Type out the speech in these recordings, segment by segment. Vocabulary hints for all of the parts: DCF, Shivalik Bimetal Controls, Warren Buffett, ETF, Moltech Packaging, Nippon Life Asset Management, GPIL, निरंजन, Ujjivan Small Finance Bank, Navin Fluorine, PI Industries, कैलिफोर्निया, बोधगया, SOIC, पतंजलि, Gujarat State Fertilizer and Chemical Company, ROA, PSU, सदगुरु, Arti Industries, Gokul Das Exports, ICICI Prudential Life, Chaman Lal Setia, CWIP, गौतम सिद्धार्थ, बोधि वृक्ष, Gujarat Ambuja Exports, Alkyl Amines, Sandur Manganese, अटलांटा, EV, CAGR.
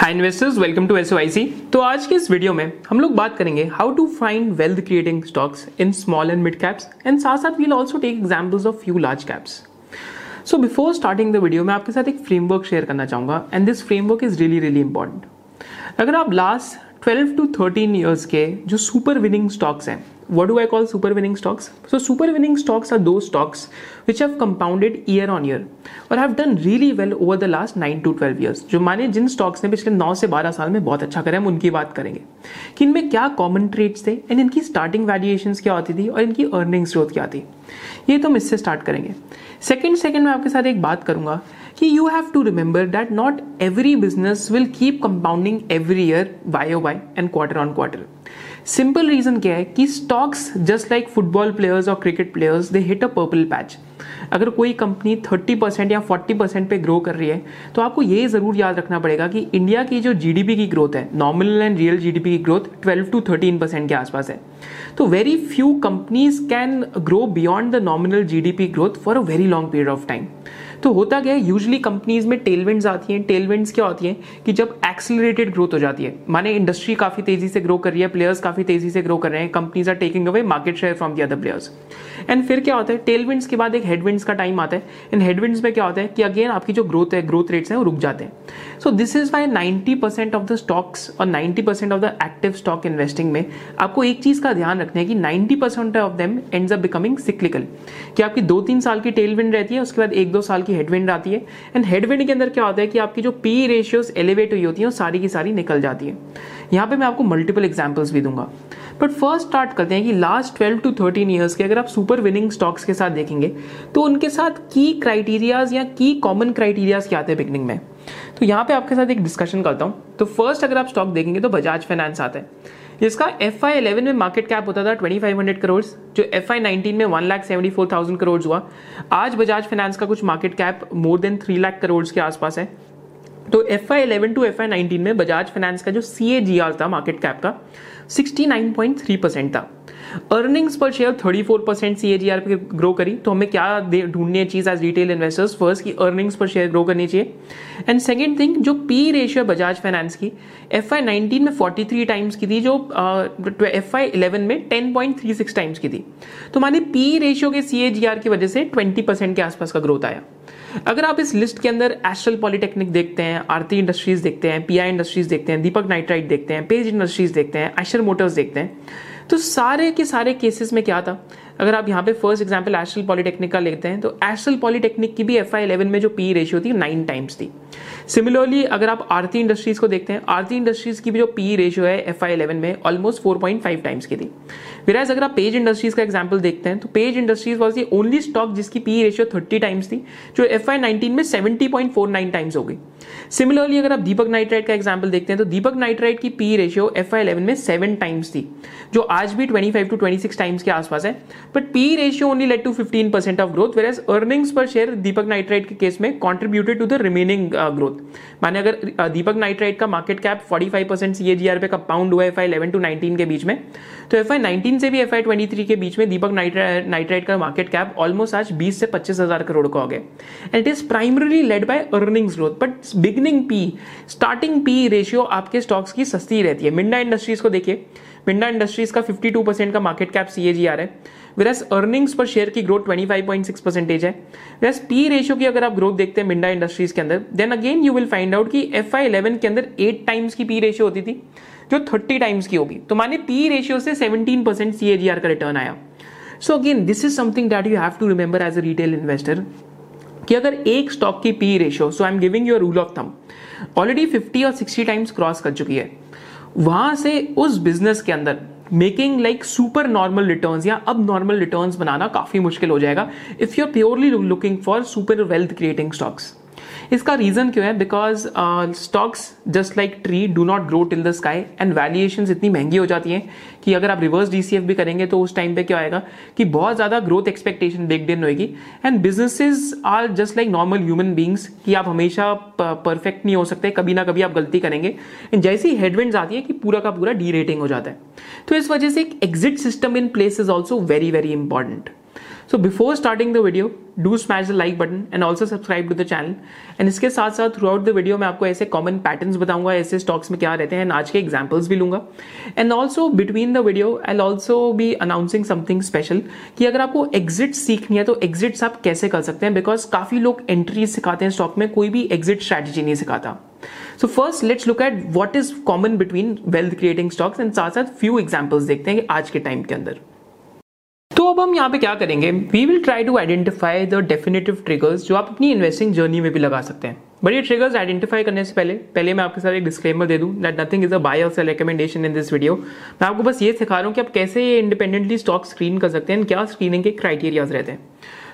Hi investors, welcome to SOIC. तो आज के इस वीडियो में हम लोग बात करेंगे how to find wealth creating stocks in small and mid caps and साथ साथ we will also take examples of few large caps. So before starting the video मैं आपके साथ एक फ्रेमवर्क शेयर करना चाहूँगा and this framework is really really important. अगर आप लास्ट 12 to 13 ईयर्स के जो सुपर विनिंग स्टॉक्स हैं, what do I call super winning stocks? So super winning stocks are those stocks which have compounded year on year और have done really well over the last 9 to 12 years. जो माने जिन stocks ने पिछले 9 से 12 साल में बहुत अच्छा करा है, हम उनकी बात करेंगे कि इनमें क्या कॉमन ट्रेड्स थे एंड इनकी स्टार्टिंग वैल्यूएशंस क्या होती थी और इनकी अर्निंग्स ग्रोथ क्या थी। ये तो हम इससे स्टार्ट करेंगे। सेकेंड मैं आपके साथ एक बात करूंगा कि you have to remember that not every business will keep compounding every year Y and quarter on quarter. Simple reason क्या है कि stocks just like football players और cricket players, they hit a purple patch. अगर कोई company 30% या 40% पे grow कर रही है तो आपको ये जरूर याद रखना पड़ेगा कि इंडिया की जो जीडीपी की ग्रोथ है, नॉमिनल एंड रियल जीडीपी की ग्रोथ 12 to 13% के आसपास है। तो very few companies can grow beyond the nominal GDP growth for a very long period of time. तो होता क्या है, यूजुअली कंपनीज में टेलविंड्स आती हैं। टेलविंड्स क्या होती हैं कि जब एक्सेलरेटेड ग्रोथ हो जाती है, माने इंडस्ट्री काफ़ी तेजी से ग्रो कर रही है, प्लेयर्स काफ़ी तेजी से ग्रो कर रहे हैं, companies are taking away market share from the other players. And फिर क्या होता है, टेलविंड्स के बाद एक हेडविंड्स का टाइम आता है। एंड हेडविंड्स में क्या होता है कि अगेन आपकी जो ग्रोथ है, ग्रोथ रेट्स हैं वो रुक जाते हैं। So this is why 90% of the stocks और 90% of the active stock investing में आपको एक चीज़ का ध्यान रखना है कि 90% of them ends up becoming cyclical, कि आपकी 2-3 साल की टेलविंड रहती है, उसके बाद 1-2 साल की हेडविंड आती है। एंड हेडविंड के अंदर क्या होता है कि आपकी जो पी रेशियोज एलिवेट हुई होती है वो सारी की सारी निकल जाती है। यहाँ पे मैं आपको मल्टीपल एग्जांपल्स भी दूंगा, बट फर्स्ट स्टार्ट करते हैं कि लास्ट 12 to 13 ईयर्स के अगर आप सुपर विनिंग स्टॉक्स के साथ देखेंगे तो उनके साथ की क्राइटेरियाज या की कॉमन क्राइटेरियाज क्या आते हैं बिगनिंग में। तो यहाँ पे आपके साथ एक डिस्कशन करता हूँ। तो फर्स्ट अगर आप स्टॉक देखेंगे तो बजाज फाइनेंस आता है, जिसका FI11 में मार्केट कैप होता था 2500 करोड़, जो FI19 में 1,74,000 करोड़ हुआ। आज बजाज फाइनेंस का कुछ market cap more than 3 lakh crore के आसपास है। तो FI11 टू FI19 में बजाज फाइनेंस का जो CAGR था मार्केट कैप का 69.3% था। अर्निंग्स पर शेयर 34% CAGR पे ग्रो करी। तो हमें क्या ढूंढनी है चीज़ एज रिटेल इन्वेस्टर्स? फर्स्ट की अर्निंग्स पर शेयर ग्रो करनी चाहिए। एंड सेकंड थिंग, जो पी रेशियो बजाज फाइनेंस की FI19 में 43 टाइम्स की थी, जो FI11 में 10.36 टाइम्स की थी। तो माने पी रेशियो के CAGR की वजह से 20% के आसपास का ग्रोथ आया। अगर आप इस लिस्ट के अंदर एस्ट्रल पॉलीटेक्निक देखते हैं, आरती इंडस्ट्रीज देखते हैं, PI इंडस्ट्रीज देखते हैं, दीपक नाइट्राइट देखते हैं, पेज इंडस्ट्रीज देखते हैं, अशोक मोटर्स देखते हैं, तो सारे के सारे केसेस में क्या था, अगर आप यहाँ पे फर्स्ट एग्जांपल एस्ट्रल पॉलीटेक्निक का लेते हैं तो एस्ट्रल पॉलीटेक्निक की भी FI11 में जो पी रेशियो थी 9 टाइम्स थी। सिमिलरली अगर आप आरती इंडस्ट्रीज को देखते हैं, आरती इंडस्ट्रीज की भी जो पी रेशियो है FI11 में ऑलमोस्ट 4.5 टाइम्स की थी। विराज अगर आप पेज इंडस्ट्रीज का एग्जाम्पल देखते हैं तो Page industries was the only stock जिसकी पी रेशियो 30 टाइम्स थी, जो FI19 में 70.49 टाइम्स हो गई। सिमिलरली अगर आप दीपक नाइट्राइट का एग्जाम्पल देखते हैं तो दीपक नाइट्राइट की पी रेशियो FI11 में 7 टाइम्स थी, जो आज भी 25 to 26 टाइम्स के आसपास है। But P ratio only led to 15% of growth, whereas earnings per share Deepak nitrite के केस में contributed to the remaining growth. माने अगर दीपक नाइट्राइट का मार्केट कैप 45% CAGR पे कंपाउंड हुआ FI11 टू 19 के बीच में, तो FI19 से भी FI23 के बीच में दीपक नाइट्राइट का मार्केट कैप ऑलमोस्ट आज 20 से 25,000 करोड़ का हो गया। And it is primarily led by earnings growth, but beginning P, starting P ratio आपके स्टॉक्स की सस्ती रहती है। मिंडा इंडस्ट्रीज को देखिए, मिंडा इंडस्ट्रीज का 52% का मार्केट कैप CAGR है, whereas अर्निंग्स पर शेयर की ग्रोथ 25.6% है। whereas पी रेशियो की अगर आप ग्रोथ देखते हैं मिंडा इंडस्ट्रीज के अंदर, then again you will find out कि FI11 के अंदर 8 टाइम्स की पी रेशियो होती थी, जो 30 टाइम्स की होगी। तो माने पी रेशियो से 17% CAGR का रिटर्न आया। So again this is something that you have to remember as a retail investor कि अगर एक स्टॉक की P ratio, so I am giving you a rule of thumb, already 50 और 60 times cross कर चुकी है, वहां से उस बिजनेस के अंदर making like super normal returns या अब नॉर्मल रिटर्न्स बनाना काफी मुश्किल हो जाएगा if you are purely looking for super wealth creating stocks. इसका रीजन क्यों है? Because stocks just like tree do not grow till the sky and valuations इतनी महंगी हो जाती हैं कि अगर आप रिवर्स DCF भी करेंगे तो उस टाइम पे क्या आएगा कि बहुत ज़्यादा ग्रोथ एक्सपेक्टेशन बेक्ड इन होगी। And businesses are just like normal human beings कि आप हमेशा परफेक्ट नहीं हो सकते, कभी ना कभी आप गलती करेंगे। एंड जैसी हेडविंड्स आती है कि पूरा का पूरा डी रेटिंग हो जाता है। तो इस वजह से एक exit system in place is also very very important. So before starting the video, do smash the like button and also subscribe to the channel. And इसके साथ साथ throughout the video मैं आपको ऐसे common patterns बताऊंगा, ऐसे stocks में क्या रहते हैं, आज के examples भी लूंगा. And also between the video I'll also be announcing something special कि अगर आपको exit सीखनी है तो exits आप कैसे कर सकते हैं, because काफी लोग entries सिखाते हैं stock में, कोई भी exit strategy नहीं सिखाता. So first let's look at what is common between wealth creating stocks and साथ साथ few examples देखते हैं कि आज के time के अंदर. तो अब हम यहाँ पे क्या करेंगे, we will try to identify the definitive triggers जो आप अपनी इन्वेस्टिंग जर्नी में भी लगा सकते हैं. बट ये ट्रिगर्स आइडेंटिफाई करने से पहले मैं आपके साथ एक डिस्क्लेमर दे दूँ that nothing is a buy और sell recommendation in this video. मैं आपको बस ये सिखा रहा हूँ कि आप कैसे इंडिपेंडेंटली स्टॉक स्क्रीन कर सकते हैं, क्या स्क्रीनिंग के क्राइटेरियाज रहते हैं.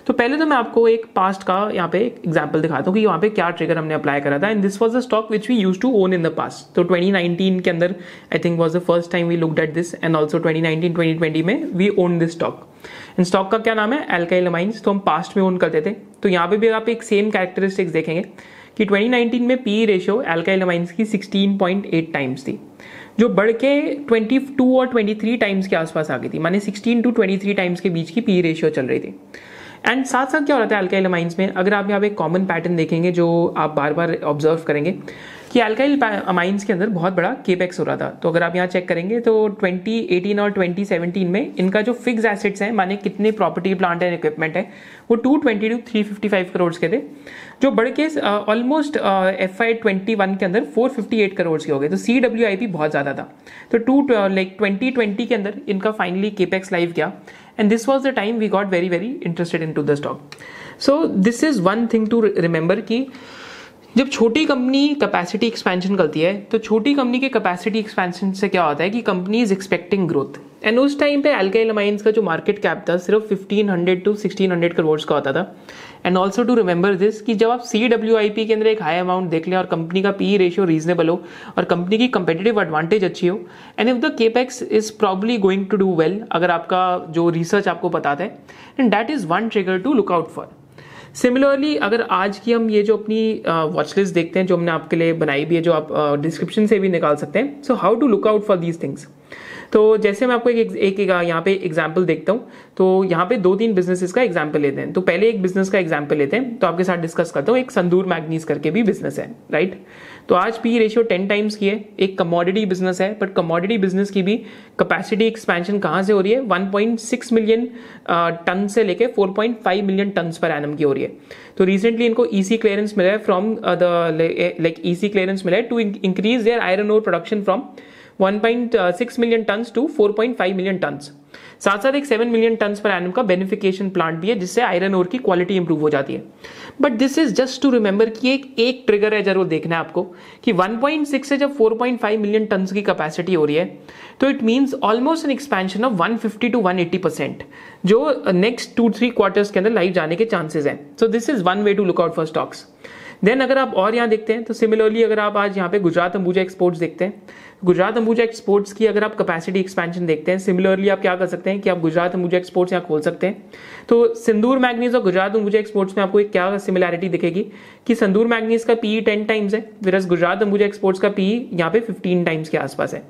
तो पहले तो मैं आपको एक पास्ट का यहाँ पे एक एग्जाम्पल दिखाता हूँ कि यहाँ पे क्या ट्रिगर हमने अप्लाई करा था. And this was a stock which we use to own in the past. तो 2019 के अंदर I think was the first time we looked at this and also 2019-2020 में we own this stock. And stock का क्या नाम है, alkyl amines. तो हम पास्ट में ओन करते थे. तो यहाँ पे भी आप एक सेम कैरेक्टरिस्टिक्स देखेंगे कि 2019 में पी रेशियो अल्काइल अमाइंस की 16.8 टाइम्स थी, जो बढ़ के 22 और 23 टाइम्स के आसपास आ गई थी. माने 16 to 23 टाइम्स के बीच की पी रेशियो चल रही थी. एंड साथ साथ क्या हो रहा था अल्काइल अमाइंस में, अगर आप यहाँ पे कॉमन पैटर्न देखेंगे जो आप बार बार ऑब्जर्व करेंगे कि अल्काइल अमाइंस के अंदर बहुत बड़ा केपेक्स हो रहा था. तो अगर आप यहाँ चेक करेंगे तो 2018 और 2017 में इनका जो फिक्स एसेट्स हैं, माने कितने प्रॉपर्टी प्लांट एंड इक्विपमेंट है, वो 220 to 355 करोड़ के थे, जो बढ़ के ऑलमोस्ट FY21 के अंदर 458 करोड़ के हो गए. तो CWIP बहुत ज़्यादा था. तो 2020 के अंदर इनका फाइनली केपेक्स लाइव गया. And this was the time we got very very interested into the stock. So this is one thing to remember कि जब छोटी कंपनी कैपेसिटी एक्सपेंशन करती है तो छोटी कंपनी के कैपेसिटी एक्सपेंशन से क्या होता है कि company is expecting growth. And उस टाइम पे अल्काइल अमाइंस का जो मार्केट कैप था सिर्फ 1500 to 1600 करोड़ का होता था. And also to remember this कि जब आप CWIP के अंदर एक हाई अमाउंट देख लें और कंपनी का पी रेशियो रीजनेबल हो और कंपनी की कंपेटिटिव एडवांटेज अच्छी हो and if the capex is probably going to do well, अगर आपका जो रिसर्च आपको बताता है, and that is one trigger to look out for. Similarly अगर आज की हम ये जो अपनी वॉचलिस्ट देखते हैं जो हमने आपके लिए बनाई भी है, जो आप डिस्क्रिप्शन से भी निकाल सकते हैं, so how to look out for these things. तो जैसे मैं आपको एक यहाँ पे एग्जाम्पल देखता हूँ. तो यहाँ पे 2-3 बिजनेसेस का एग्जाम्पल लेते हैं. तो पहले एक बिजनेस का एग्जाम्पल लेते हैं, तो आपके साथ डिस्कस करता हूँ. एक संदूर मैग्नीज करके भी बिजनेस है, राइट. तो आज पी रेशियो 10 टाइम्स की है. एक कमोडिटी बिजनेस है, बट कमोडिटी बिजनेस की भी कैपेसिटी एक्सपेंशन कहाँ से हो रही है, 1.6 मिलियन टन से लेकर 4.5 मिलियन टन पर एनम की हो रही है. तो रिसेंटली इनको ईसी क्लियरेंस मिला है from to increase their iron ore production from 1.6 million tons to 4.5 million tons. साथ साथ एक 7 मिलियन टन्स पर एनम का बेनिफिकेशन प्लांट भी है, जिससे आयरन ओर की क्वालिटी इंप्रूव हो जाती है. But this is just to remember कि एक ट्रिगर है जरूर देखना है आपको कि 1.6 से जब 4.5 मिलियन टन्स की कैपेसिटी हो रही है तो it means almost an expansion of 150 to 180%, जो नेक्स्ट 2-3 क्वार्टर्स के अंदर लाइव जाने के चांसेज हैं. So this is one way to look out for stocks. Then अगर आप और यहाँ देखते हैं तो सिमिलरली अगर आप आज यहाँ पे गुजरात अंबुजा एक्सपोर्ट्स देखते हैं, गुजरात अंबुजा एक्सपोर्ट्स की अगर आप कैपेसिटी एक्सपेंशन देखते हैं, सिमिलरली आप क्या कर सकते हैं कि आप गुजरात अंबुजा एक्सपोर्ट्स यहाँ खोल सकते हैं. तो संदूर मैग्नीज और गुजरात अंबुजा एक्सपोर्ट्स में आपको एक क्या सिमिलैरिटी दिखेगी कि संदूर मैग्नीज का पीई 10 टाइम्स है, विराज गुजरात अंबुजा एक्सपोर्ट्स का पीई यहाँ पे 15 टाइम्स के आसपास है.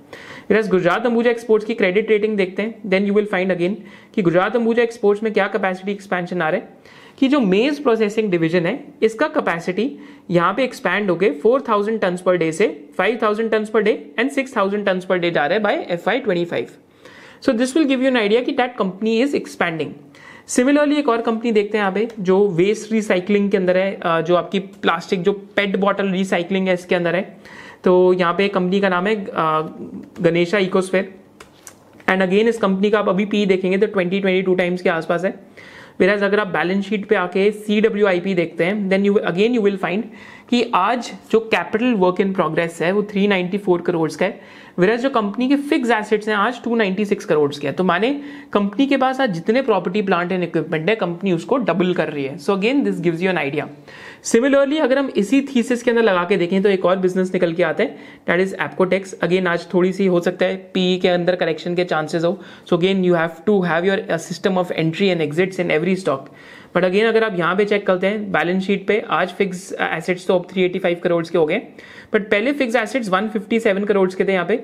विराज गुजरात अंबुजा एक्सपोर्ट्स की क्रेडिट रेटिंग देखते हैं, then you will find again कि गुजरात अंबुजा एक्सपोर्ट्स में क्या कैपेसिटी एक्सपेंशन आ रहा है कि जो मेज प्रोसेसिंग डिवीजन है इसका कैपेसिटी यहाँ पे एक्सपैंड होके 4000 टन्स पर डे से 5000 tons per day and 6000 tons per day जा रहा है by FY25. So this will give you an idea कि that company is expanding. Similarly एक और कंपनी देखते हैं यहाँ पे जो वेस्ट रिसाइकलिंग के अंदर है, जो आपकी प्लास्टिक जो पेट बॉटल रिसाइकलिंग है इसके अंदर है. तो यहाँ पे कंपनी का नाम है गणेशा इकोस्फेयर. एंड अगेन इस कंपनी का आप अभी पी देखेंगे तो 22 टाइम्स के आसपास है. Whereas अगर आप बैलेंस शीट पे आके CWIP देखते हैं देन यू विल फाइंड कि आज जो कैपिटल वर्क इन प्रोग्रेस है वो 394 करोड़ का है, whereas जो कंपनी के फिक्स एसेट्स हैं आज 296 करोड़ के हैं. तो माने कंपनी के पास आज जितने प्रॉपर्टी प्लांट एंड इक्विपमेंट है कंपनी उसको डबल कर रही है. So again this gives you an idea. Similarly अगर हम इसी थीसिस के अंदर लगा के देखें तो एक और बिजनेस निकल के आता है, दैट इज एप्कोटेक्स. अगेन आज थोड़ी सी हो सकता है पीई के अंदर करेक्शन के चांसेस हो. So again you have to have your system of entry and exits in every stock. But again अगर आप यहाँ पे चेक करते हैं बैलेंस शीट पे, आज फिक्स एसेट्स तो अब 385 करोड़ के हो गए, बट पहले फिक्स एसेट्स 157 करोड़ के थे यहाँ पे।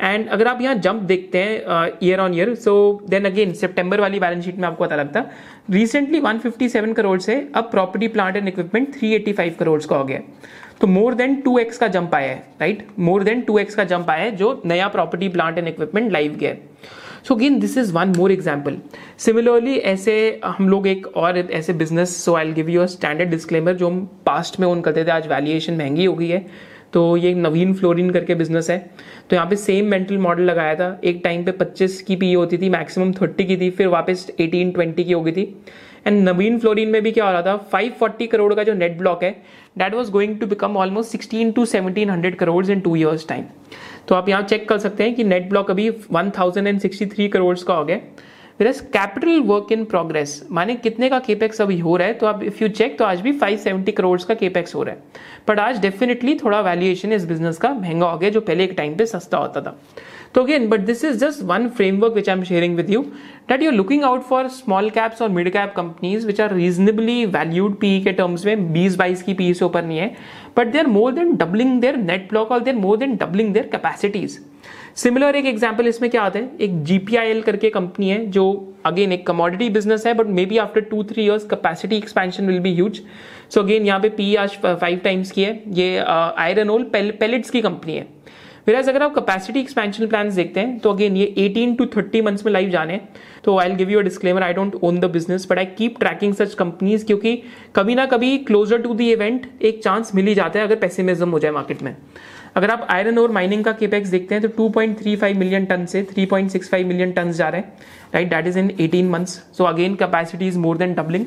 एंड अगर आप यहाँ जंप देखते हैं year on year, so then again सितंबर वाली बैलेंस शीट में आपको पता लगता रिसेंटली 157 करोड़ से अब property plant and equipment 385 crore का हो गया, तो मोर देन 2x का जंप आया है, राइट, मोर देन 2x का जंप आया है जो नया property plant and equipment live गया। So again this is one more example. Similarly ऐसे हम लोग एक और ऐसे business, so I will give you a standard disclaimer जो हम पास्ट में ओन करते थे, आज वैल्यूएशन महंगी हो गई है, तो ये नवीन फ्लोरिन करके बिजनेस है, तो यहाँ पे सेम मेंटल मॉडल लगाया था। एक टाइम पे 25 की पीई होती थी, मैक्सिमम 30 की थी, फिर वापस 18 20 की हो गई थी। एंड नवीन फ्लोरिन में भी क्या हो रहा था, 540 करोड़ का जो नेट ब्लॉक है that was going to become almost 1600 to 1700 crore in 2 years time. तो आप यहाँ चेक कर सकते हैं कि नेट ब्लॉक अभी 1063 करोड़ का हो गया। Whereas capital work in progress माने कितने का केपेक्स अभी हो रहा है, तो आप इफ यू चेक तो आज भी 570 करोड़ का केपेक्स हो रहा है, बट आज डेफिनेटली थोड़ा वैल्यूएशन इस बिजनेस का महंगा हो गया जो पहले एक टाइम पे सस्ता होता था। तो again but this is just one framework which I am sharing with you that you looking out for small caps और mid cap companies which are reasonably valued PE के टर्म्स में, 20-22 की पीई से ऊपर नहीं है, but they are more than doubling their net block और देर more than doubling their capacities. Similar एक एग्जाम्पल इसमें क्या आता है, एक GPIL करके कंपनी है जो अगेन एक कमोडिटी बिजनेस है, but may be after 2-3 years capacity expansion will be huge. So again यहाँ पे पी आज 5 times की है, ये आयरन ओल पेलेट्स की कंपनी है। Whereas अगर आप कैपेसिटी एक्सपेंशन प्लान्स देखते हैं तो अगेन ये 18-30 मंथ्स में लाइव जाने, तो I will give you a disclaimer, I don't own the business but I keep tracking such companies, क्योंकि कभी ना कभी क्लोजर टू द इवेंट एक चांस मिल ही जाता है अगर पेसिमिज्म हो जाए मार्केट में। अगर आप आयरन और माइनिंग का केपेक्स देखते हैं तो 2.35 मिलियन टन से 3.65 मिलियन टन जा रहे हैं, right, that is in 18 months. So again capacity is more than doubling.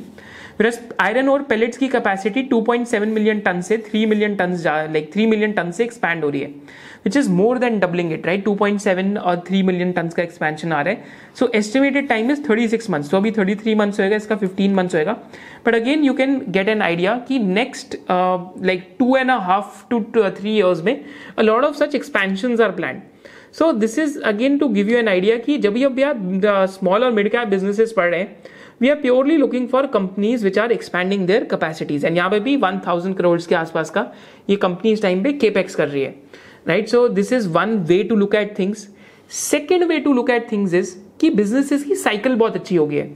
Iron और पेलेट्स की कैपेसिटी 2.7 मिलियन टन से 3 million tonne like 3 million ton से एक्सपैंड हो रही है, which is more than doubling it, right, 2.7 और 3 मिलियन टन का expansion आ रहा है। So estimated time is 36 months, तो अभी 33 मंथ्स होएगा, इसका 15 मंथ्स होएगा, but again you can get an idea कि नेक्स्ट लाइक 2.5 to 3 years में a lot of such expansions are planned. So this is again to give you an idea कि जब भी अब यार small और mid cap businesses पढ़ रहे हैं, we are purely looking for companies which are expanding their capacities. And यहाँ पे भी 1000 करोड़ के आसपास का ये कंपनी इस टाइम पे capex कर रही है, right? So this is one way to look at things. Second way to look at things is कि businesses की cycle बहुत अच्छी हो गई है।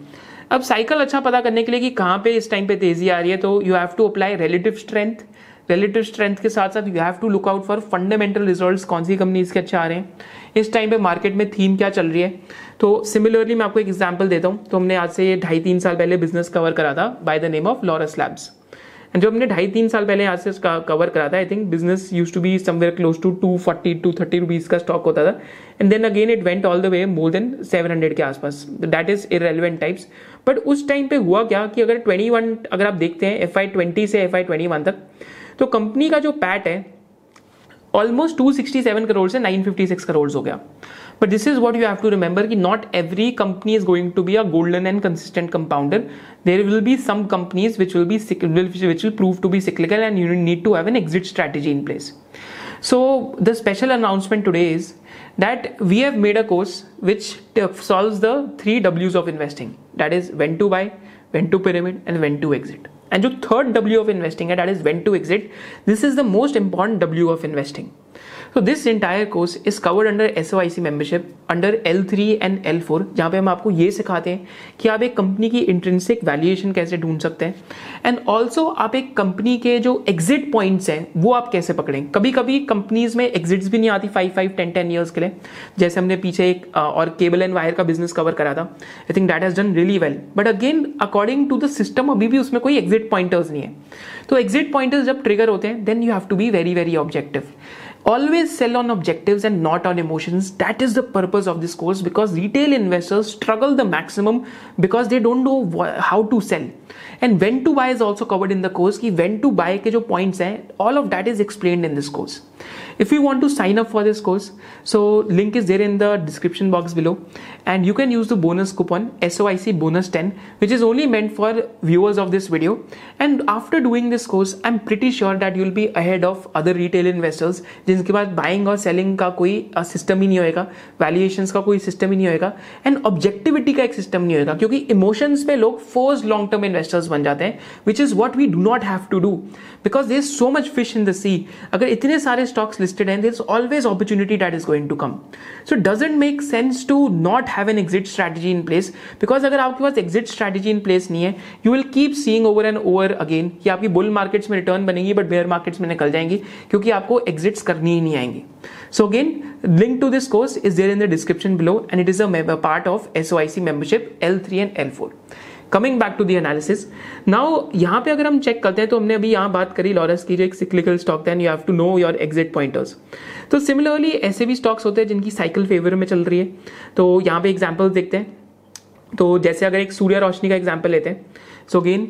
अब cycle अच्छा पता करने के लिए कि कहाँ पे इस टाइम पे तेजी आ रही है, तो you have to apply relative strength. Relative strength के साथ साथ you have to look out for fundamental results, कौन सी कंपनीज के अच्छे आ रहे हैं इस टाइम पे, मार्केट में थीम क्या चल रही है। तो सिमिलरली मैं आपको एक एग्जांपल देता हूँ, तो हमने आज से 2.5-3 साल पहले बिजनेस कवर करा था by the name of Laurus labs, and जो हमने 2.5-3 साल पहले आज से कवर करा था, I think business used to be somewhere close to 240-230 rupees का स्टॉक होता था, and then again it went all the way more than 700 के आसपास, that is irrelevant types. But उस टाइम पे हुआ क्या कि अगर 21 अगर आप देखते हैं FY20 से FY21 तक, तो कंपनी का जो पैट है ऑलमोस्ट 267 करोड़ से 956 करोड़ हो गया। But this is what you have to remember कि not every company is going to be a golden and consistent compounder, there will be some companies which will prove to be cyclical and you need to have an exit strategy in place. So the special announcement today is that we have made a course which solves the 3 Ws of investing, that is when to buy, when to pyramid and when to exit. And the third W of investing, that is when to exit, this is the most important W of investing. So this entire course is covered under SOIC membership under L3 and L4, जहाँ पे हम आपको ये सिखाते हैं कि आप एक कंपनी की इंट्रिंसिक वैल्यूएशन कैसे ढूंढ सकते हैं, एंड ऑल्सो आप एक कंपनी के जो एग्जिट पॉइंट्स हैं वो आप कैसे पकड़ें। कभी कभी कंपनीज में एग्जिट्स भी नहीं आती 5-10 years के लिए, जैसे हमने पीछे एक और केबल एंड वायर का बिजनेस कवर करा था, I think that has done really well, but again according to the system अभी भी उसमें कोई एग्जिट पॉइंटर्स नहीं है। तो एग्जिट पॉइंटर्स जब ट्रिगर होते हैं then you have to be very very objective, always sell on objectives and not on emotions. That is the purpose of this course, because retail investors struggle the maximum because they don't know how to sell, and when to buy is also covered in the course, ki when to buy ke jo points hain, all of that is explained in this course. If you want to sign up for this course, so link is there in the description box below, and you can use the bonus coupon SOIC bonus 10, which is only meant for viewers of this video. And after doing this course, I'm pretty sure that you'll be ahead of other retail investors जिनके पास buying और selling का कोई system ही नहीं होएगा, valuations का कोई system ही नहीं होएगा, and objectivity का एक system नहीं होएगा, क्योंकि emotions पे लोग forced long term investors बन जाते हैं, which is what we do not have to do because there is so much fish in the sea. अगर इतने सारे stocks listed हैं, there is always opportunity that is going to come. So it doesn't make sense to not have an exit strategy in place, because अगर आपके पास exit strategy in place नहीं है, you will keep seeing over and over again कि आपकी bull markets में return बनेगी but bear markets में निकल जाएंगी क्योंकि आपको exits करनी ही नहीं आएंगी. So again, link to this course is there in the description below, and it is a part of SOIC membership L3 and L4. Coming back to the analysis, now यहाँ पे अगर हम चेक करते हैं तो हमने अभी यहाँ बात करी लॉरस की, जो एक cyclical stock है, and you have to know your exit pointers. तो similarly ऐसे भी stocks होते हैं जिनकी cycle favor में चल रही है, तो यहाँ पे examples देखते हैं. तो जैसे अगर एक सूर्यरोशनी का एग्जाम्पल लेते हैं, so again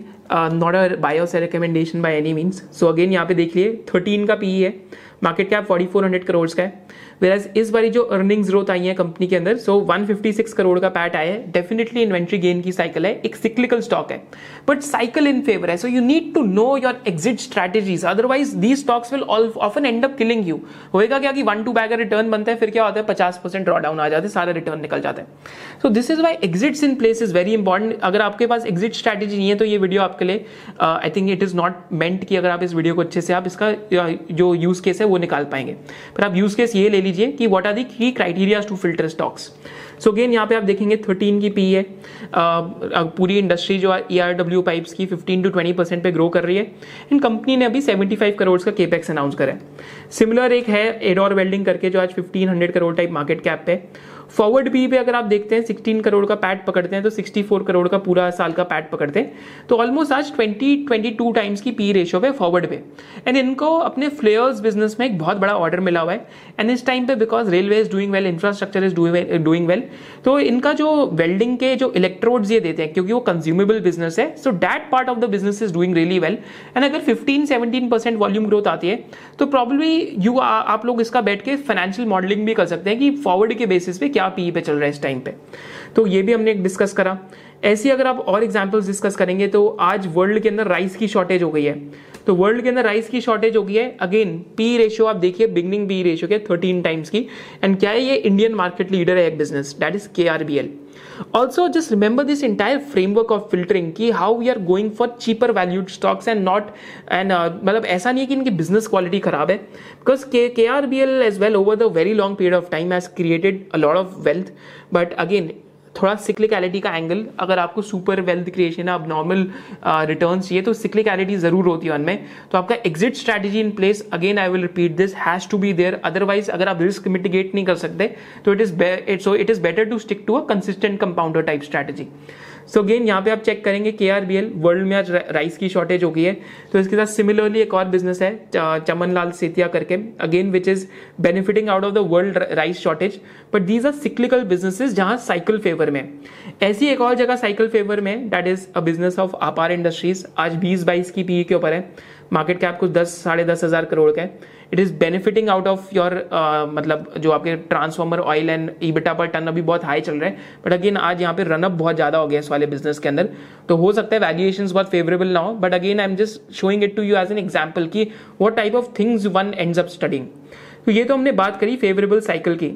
not a buy और sell recommendation by any means. So again यहाँ पे देख लिए 13 का पीई है, मार्केट कैप 4400 करोड़ का है, वेराज इस बारी जो अर्निंग्स ग्रोथ आई है कंपनी के अंदर, सो 156 करोड़ का पैट आया है. डेफिनेटली इन्वेंट्री गेन की साइकिल है, एक सिक्लिकल स्टॉक है बट साइकिल इन फेवर है, so you need to know your exit strategies, otherwise these stocks will often end up killing you. होएगा क्या कि 1-2 बाय का रिटर्न बनता है, फिर क्या होता है 50% ड्रॉ डाउन आ जाते हैं, सारा रिटर्न निकल जाता है. So this is why exits in place is very important. अगर आपके पास एग्जिट स्ट्रैटेजी नहीं है तो ये वीडियो आपके लिए I think it is not meant कि अगर आप इस वीडियो को अच्छे से आप इसका जो यूज केस है वो निकाल पाएंगे, पर आप यूज केस ये ले लीजिए कि what are the key criterias to filter stocks. So again यहाँ पे आप देखेंगे 13 की पी है, पूरी इंडस्ट्री जो ERW पाइप्स की 15-20% पे ग्रो कर रही है, एंड कंपनी ने अभी 75 करोड़ का केपेक्स अनाउंस करा है. सिमिलर एक है एडोर वेल्डिंग करके जो आज 1500 करोड़ टाइप मार्केट कैप पे. फॉरवर्ड पी पे अगर आप देखते हैं 16 करोड़ का पैट पकड़ते हैं तो 64 करोड़ का पूरा साल का पैट पकड़ते हैं, तो ऑलमोस्ट आज 22 टाइम्स की पी रेशियो पे फॉरवर्ड पे. एंड इनको अपने फ्लेयर्स बिजनेस में एक बहुत बड़ा ऑर्डर मिला हुआ है, एंड इस टाइम पे because railway is doing well, infrastructure is doing well, तो इनका जो वेल्डिंग के जो इलेक्ट्रोड्स ये देते हैं क्योंकि वो कंज्यूमेबल बिजनेस है, so that part of the business is doing really well. And अगर 15-17% वॉल्यूम ग्रोथ आती है तो प्रॉब्लली आप लोग इसका बैठ के फाइनेंशियल मॉडलिंग भी कर सकते हैं कि फॉरवर्ड के बेसिस पे क्या पी पे चल रहा है इस टाइम पे, तो ये भी हमने डिस्कस करा. ऐसी अगर आप और एग्जाम्पल्स डिस्कस करेंगे तो आज वर्ल्ड के अंदर राइस की शॉर्टेज हो गई है, तो वर्ल्ड के अंदर राइस की शॉर्टेज हो गई है. अगेन पी रेशियो आप देखिए, बिगनिंग पी रेशियो के 13 टाइम्स की, एंड क्या है ये इंडियन मार्केट लीडर है एक business that is KRBL. Also just remember this entire framework of filtering की how we are going for cheaper valued stocks and not, and मतलब ऐसा नहीं है कि इनकी बिजनेस क्वालिटी खराब है, because KRBL as well over the very long period of time has created a lot of wealth, but again थोड़ा cyclicality का एंगल, अगर आपको सुपर वेल्थ क्रिएशन अब नॉर्मल रिटर्न्स चाहिए तो सिक्लिकलिटी जरूर होती है उनमें, तो आपका exit strategy in place again I will repeat this has to be there, otherwise अगर आप रिस्क मिटिगेट नहीं कर सकते तो it is better to stick to a consistent compounder type strategy. So again यहाँ पे आप चेक करेंगे KRBL वर्ल्ड में आज राइस की शॉर्टेज हो गई है, तो इसके साथ सिमिलरली एक और बिजनेस है चमन लाल सेतिया करके, again which is benefiting out of the world rice shortage, but these are cyclical businesses जहाँ साइकिल फेवर में. ऐसी एक और जगह साइकिल फेवर में that is a business of Apar industries, आज 20-22 की पीई के ऊपर है, मार्केट कैप कुछ 10-10.5 हज़ार करोड़ का है. It is benefiting out of your मतलब जो आपके transformer oil and EBITDA per ton अभी बहुत हाई चल रहा है, बट अगेन आज यहाँ पे रनअप बहुत ज़्यादा हो गया इस वाले बिजनेस के अंदर, तो हो सकता है वैल्यूएशंस बहुत फेवरेबल ना हो, but again I am just showing it to you as an example कि what type of things one ends up studying. तो ये तो हमने बात करी फेवरेबल साइकिल की.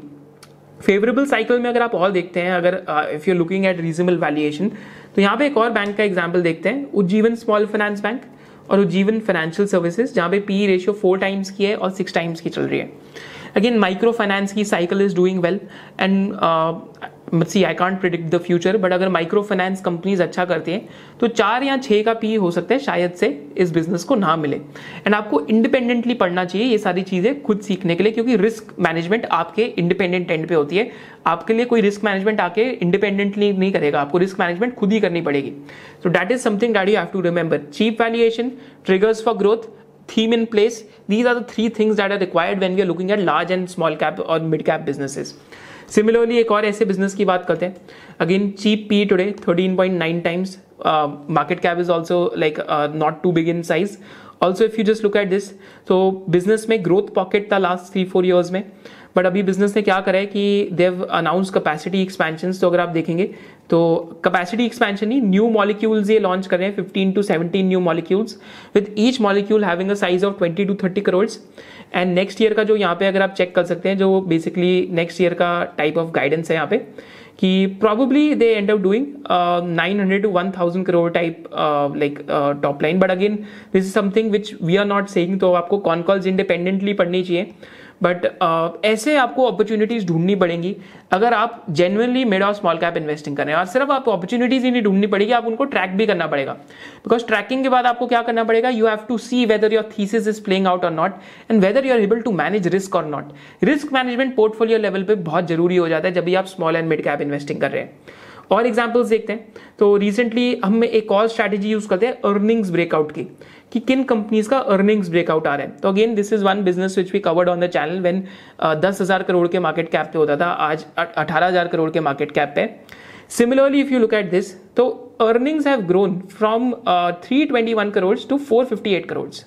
फेवरेबल साइकिल में अगर आप और देखते हैं, अगर if you looking at reasonable valuation, तो यहाँ पे एक और बैंक का एग्जाम्पल देखते हैं, उज्जीवन स्मॉल फाइनेंस बैंक और उज्जीवन फाइनेंशियल सर्विसेज, जहाँ पे पी रेशियो 4 टाइम्स की है और 6 टाइम्स की चल रही है. अगेन माइक्रो फाइनेंस की cycle is doing well, and see I can't predict the future, but अगर माइक्रो फाइनेंस कंपनीज अच्छा करती हैं तो 4 या 6 का पी हो सकता है शायद से इस बिजनेस को ना मिले, एंड आपको इंडिपेंडेंटली पढ़ना चाहिए ये सारी चीज़ें खुद सीखने के लिए, क्योंकि रिस्क मैनेजमेंट आपके इंडिपेंडेंट एंड पे होती है, आपके लिए कोई रिस्क मैनेजमेंट आके इंडिपेंडेंटली नहीं करेगा, आपको रिस्क मैनेजमेंट खुद ही करनी पड़ेगी. So that is something that you have to remember, cheap valuation, triggers for growth, theme in place, these are the 3 things that are required when we are looking at large and small cap or mid cap businesses. Similarly एक और ऐसे business की बात करते हैं, again cheap P today 13.9 times, market cap is also like not too big in size, also if you just look at this, तो business में growth pocket था लास्ट 3-4 ईयर्स में, बट अभी बिजनेस ने क्या करा है कि they have announce capacity expansion. तो अगर आप देखेंगे तो कैपेसिटी एक्सपेंशन ही न्यू मॉलिक्यूल्स ये लॉन्च कर रहे हैं, 15 to 17 new molecules with each molecule having a size of 20 to 30 crores। And next year का जो यहाँ पे अगर आप चेक कर सकते हैं, जो बेसिकली नेक्स्ट ईयर का टाइप ऑफ गाइडेंस है यहाँ पे कि probably they end up doing 900 to 1000 crore type like top line, but again this is something which we are not saying. तो आपको कॉन कॉल्स इंडिपेंडेंटली पढ़नी चाहिए, बट ऐसे आपको अपॉर्चुनिटीज ढूंढनी पड़ेंगी अगर आप जेन्युइनली मिड और स्मॉल कैप इन्वेस्टिंग करें। और सिर्फ आप अपॉर्चुनिटीज ही नहीं ढूंढनी पड़ेगी, आप उनको ट्रैक भी करना पड़ेगा, बिकॉज ट्रैकिंग के बाद आपको क्या करना पड़ेगा, you have to see whether your thesis is playing out और not and whether you are able to manage risk और not. Risk management portfolio level पे बहुत जरूरी हो जाता है जब भी आप small and mid cap investing कर रहे हैं। और एग्जाम्पल्स देखते हैं, तो रिसेंटली हम एक और स्ट्रैटेजी यूज करते हैं अर्निंग्स ब्रेकआउट की, कि किन कंपनीज का अर्निंग्स ब्रेकआउट आ रहा है। तो again this is one business which we covered on the channel when 10,000 crore के मार्केट कैप पे होता था, आज 18,000 crore के मार्केट कैप पे। Similarly if you look at this, तो earnings have grown from 321 crores to 458 crores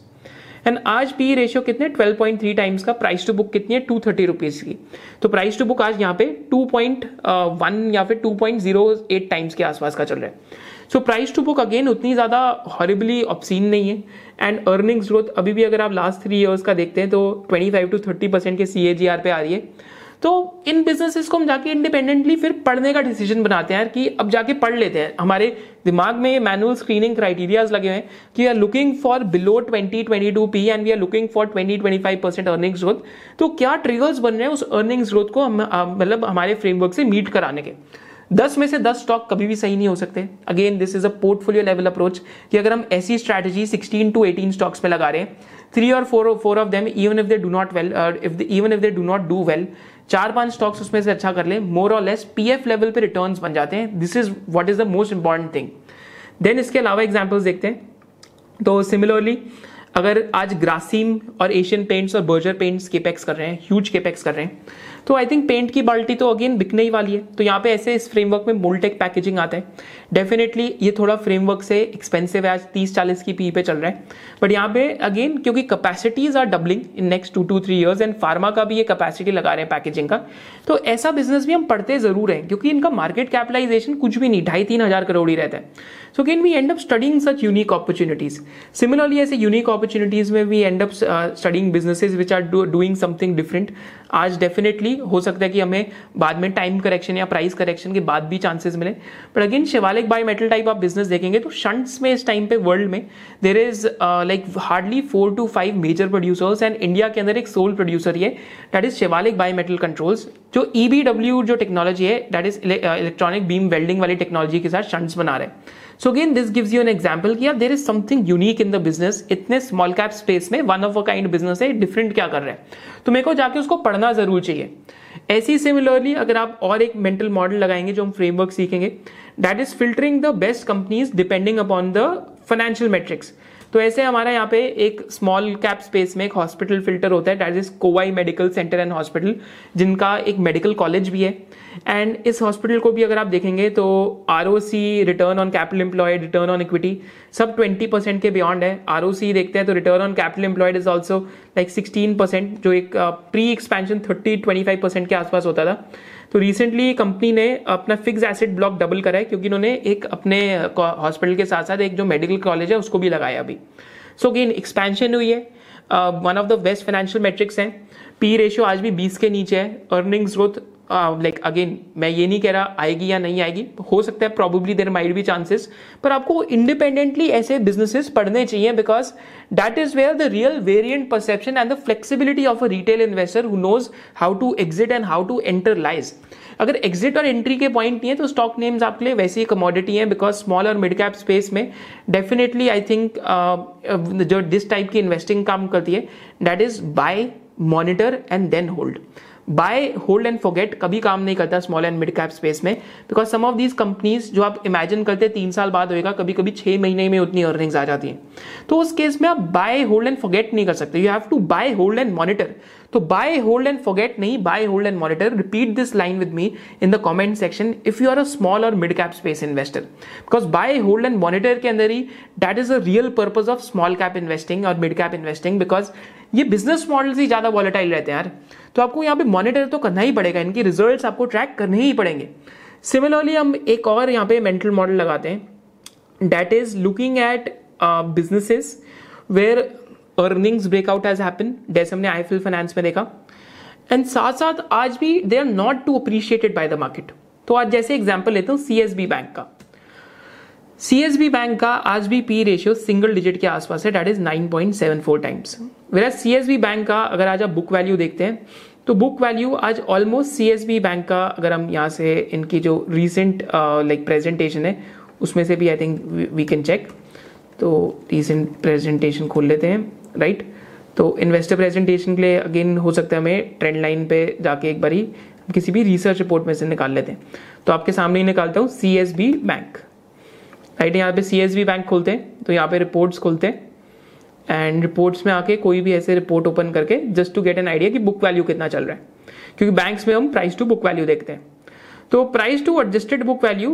and आज P ratio कितने 12.3 टाइम्स का, प्राइस टू बुक कितनी है 230 rupees की। तो प्राइस टू बुक आज यहाँ पे 2.1 या फिर 2.08 टाइम्स के आसपास का चल रहा है। So price to book again उतनी ज़्यादा हॉरिबली ऑब्सीन नहीं है। एंड अर्निंग्स ग्रोथ अभी भी अगर आप लास्ट 3 years का देखते हैं तो 25 to 30% के CAGR पे आ रही है। तो इन बिजनेसेस को हम जाके इंडिपेंडेंटली फिर पढ़ने का डिसीजन बनाते हैं कि अब जाके पढ़ लेते हैं। हमारे दिमाग में ये मैनुअल स्क्रीनिंग क्राइटेरियाज लगे हुए हैं कि we are looking for below 20-22 P and we are looking for 20-25% earnings growth. तो क्या ट्रिगर्स बन रहे हैं उस अर्निंग्स ग्रोथ को मतलब हमारे फ्रेमवर्क से मीट कराने के। 10 में से 10 स्टॉक कभी भी सही नहीं हो सकते। Again this is a portfolio level approach कि अगर हम ऐसी स्ट्रैटेजी 16 to 18 स्टॉक्स में लगा रहे हैं, 3 or 4 of them even if they do not well, even if they do not do well, 4-5 stocks उसमें से अच्छा कर ले, मोर और लेस PF लेवल पे रिटर्न्स बन जाते हैं। This is what is the most important thing. Then इसके अलावा एग्जांपल्स देखते हैं, तो सिमिलरली अगर आज ग्रासिम और एशियन पेंट्स और बर्जर पेंट्स केपेक्स कर रहे हैं, ह्यूज केपेक्स कर रहे हैं, तो आई थिंक पेंट की बाल्टी तो अगेन बिकने ही वाली है। तो यहाँ पे ऐसे इस फ्रेमवर्क में मोल्टेक पैकेजिंग आता है। डेफिनेटली ये थोड़ा फ्रेमवर्क से एक्सपेंसिव है, आज 30-40 की PE पे चल रहा है, बट यहाँ पे अगेन क्योंकि capacities are doubling in next 2 to 3 years and pharma का भी ये कैपेसिटी लगा रहे हैं पैकेजिंग का। तो ऐसा बिजनेस भी हम पढ़ते जरूर हैं क्योंकि इनका मार्केट कैपिटलाइजेशन कुछ भी नहीं 2,500-3,000 crore ही रहता है। So again we end up studying such unique opportunities. Similarly ऐसे unique opportunities में we end up studying businesses which are doing something different. आज definitely हो सकता है कि हमें बाद में time correction या price correction के बाद भी chances मिले, but again Shivalik bimetal type आप business देखेंगे तो shunts में इस time पे world में there is like hardly 4 to 5 major producers and India के अंदर एक sole producer ही है, that is Shivalik bimetal controls, जो EBW जो टेक्नोलॉजी है that is electronic beam welding वाली टेक्नोलॉजी के साथ shunts बना रहे हैं। So again this gives you an example कि यार there is something unique in the business, इतने small cap space में one of a kind business है, different क्या कर रहा है, तो मेरे को जाके उसको पढ़ना जरूर चाहिए। ऐसी सिमिलरली अगर आप और एक मेंटल मॉडल लगाएंगे जो हम फ्रेमवर्क सीखेंगे, that is filtering the best companies depending upon the financial metrics। तो ऐसे हमारा यहाँ पे एक स्मॉल कैप स्पेस में एक हॉस्पिटल फिल्टर होता है, that is Kovai medical centre and hospital, जिनका एक मेडिकल कॉलेज भी है। एंड इस हॉस्पिटल को भी अगर आप देखेंगे तो ROC return on capital employed, return on equity सब 20% के बियॉन्ड है। ROC देखते हैं तो return on capital employed is also like 16%, जो एक प्री एक्सपेंशन 30-25% के आसपास होता था। तो रिसेंटली कंपनी ने अपना फिक्स एसेट ब्लॉक डबल करा है क्योंकि इन्होंने एक अपने हॉस्पिटल के साथ साथ एक जो मेडिकल कॉलेज है उसको भी लगाया अभी। सो अगेन एक्सपेंशन हुई है, one of the best financial metrics हैं। पी रेशियो आज भी 20 के नीचे है। अर्निंग्स ग्रोथ लाइक अगेन मैं ये नहीं कह रहा आएगी या नहीं आएगी, हो सकता है probably there might be chances, पर आपको इंडिपेंडेंटली ऐसे बिजनेसेस पढ़ने चाहिए because that is where the real variant perception and the flexibility of a retail investor who knows how to exit and how to enter lies. अगर exit और entry के point नहीं है तो स्टॉक नेम्स आपके लिए वैसी ही कमोडिटी है, बिकॉज स्मॉल और मिड कैप स्पेस में डेफिनेटली आई थिंक जो दिस टाइप की इन्वेस्टिंग काम करती है that is buy, monitor and then hold. Buy hold and forget कभी काम नहीं करता small and mid cap space में, because some of these companies जो आप इमेजिन करते हैं 3 साल बाद होगा, कभी कभी 6 महीने में उतनी अर्निंग्स आ जाती हैं। तो उस केस में आप बाय होल्ड एंड फॉरगेट नहीं कर सकते, you have to buy hold and monitor. तो बाय होल्ड एंड फॉरगेट नहीं, buy hold and monitor. Repeat this line with me in the comment section if you are a small और mid cap space investor, because buy hold and monitor के अंदर ही that is a real purpose of small cap investing और mid cap investing, because ये business model ही ज्यादा volatile रहते हैं यार। तो आपको यहाँ पे मॉनिटर तो करना ही पड़ेगा, इनकी रिजल्ट्स आपको ट्रैक करने ही पड़ेंगे। सिमिलरली हम एक और यहाँ पे मेंटल मॉडल लगाते हैं, that is looking at businesses where earnings breakout has happen, जैसे हमने आईफिल फाइनेंस में देखा, एंड साथ साथ आज भी they are not too appreciated by the market. तो आज जैसे एग्जाम्पल लेता हूँ सीएसबी बैंक का। CSB बैंक का आज भी पी रेशियो सिंगल डिजिट के आसपास है, that is 9.74 times. Where CSB bank का अगर आज आप बुक वैल्यू देखते हैं तो बुक वैल्यू आज ऑलमोस्ट CSB बैंक का, अगर हम यहाँ से इनकी जो रिसेंट लाइक प्रेजेंटेशन है उसमें से भी I think we can check. तो रिसेंट प्रेजेंटेशन खोल लेते हैं, राइट। तो इन्वेस्टर प्रेजेंटेशन के लिए अगेन हो सकता है हमें ट्रेंड लाइन पे जाके एक बारी किसी भी रिसर्च रिपोर्ट में से निकाल लेते हैं। तो आपके सामने ही निकालता हूँ CSB बैंक, राइट। यहाँ पे CSB बैंक खोलते हैं तो यहाँ पे रिपोर्ट्स खोलते हैं, एंड रिपोर्ट्स में आके कोई भी ऐसे रिपोर्ट ओपन करके just to get an idea कि बुक वैल्यू कितना चल रहा है, क्योंकि बैंक्स में हम प्राइस टू बुक वैल्यू देखते हैं। तो price to adjusted book value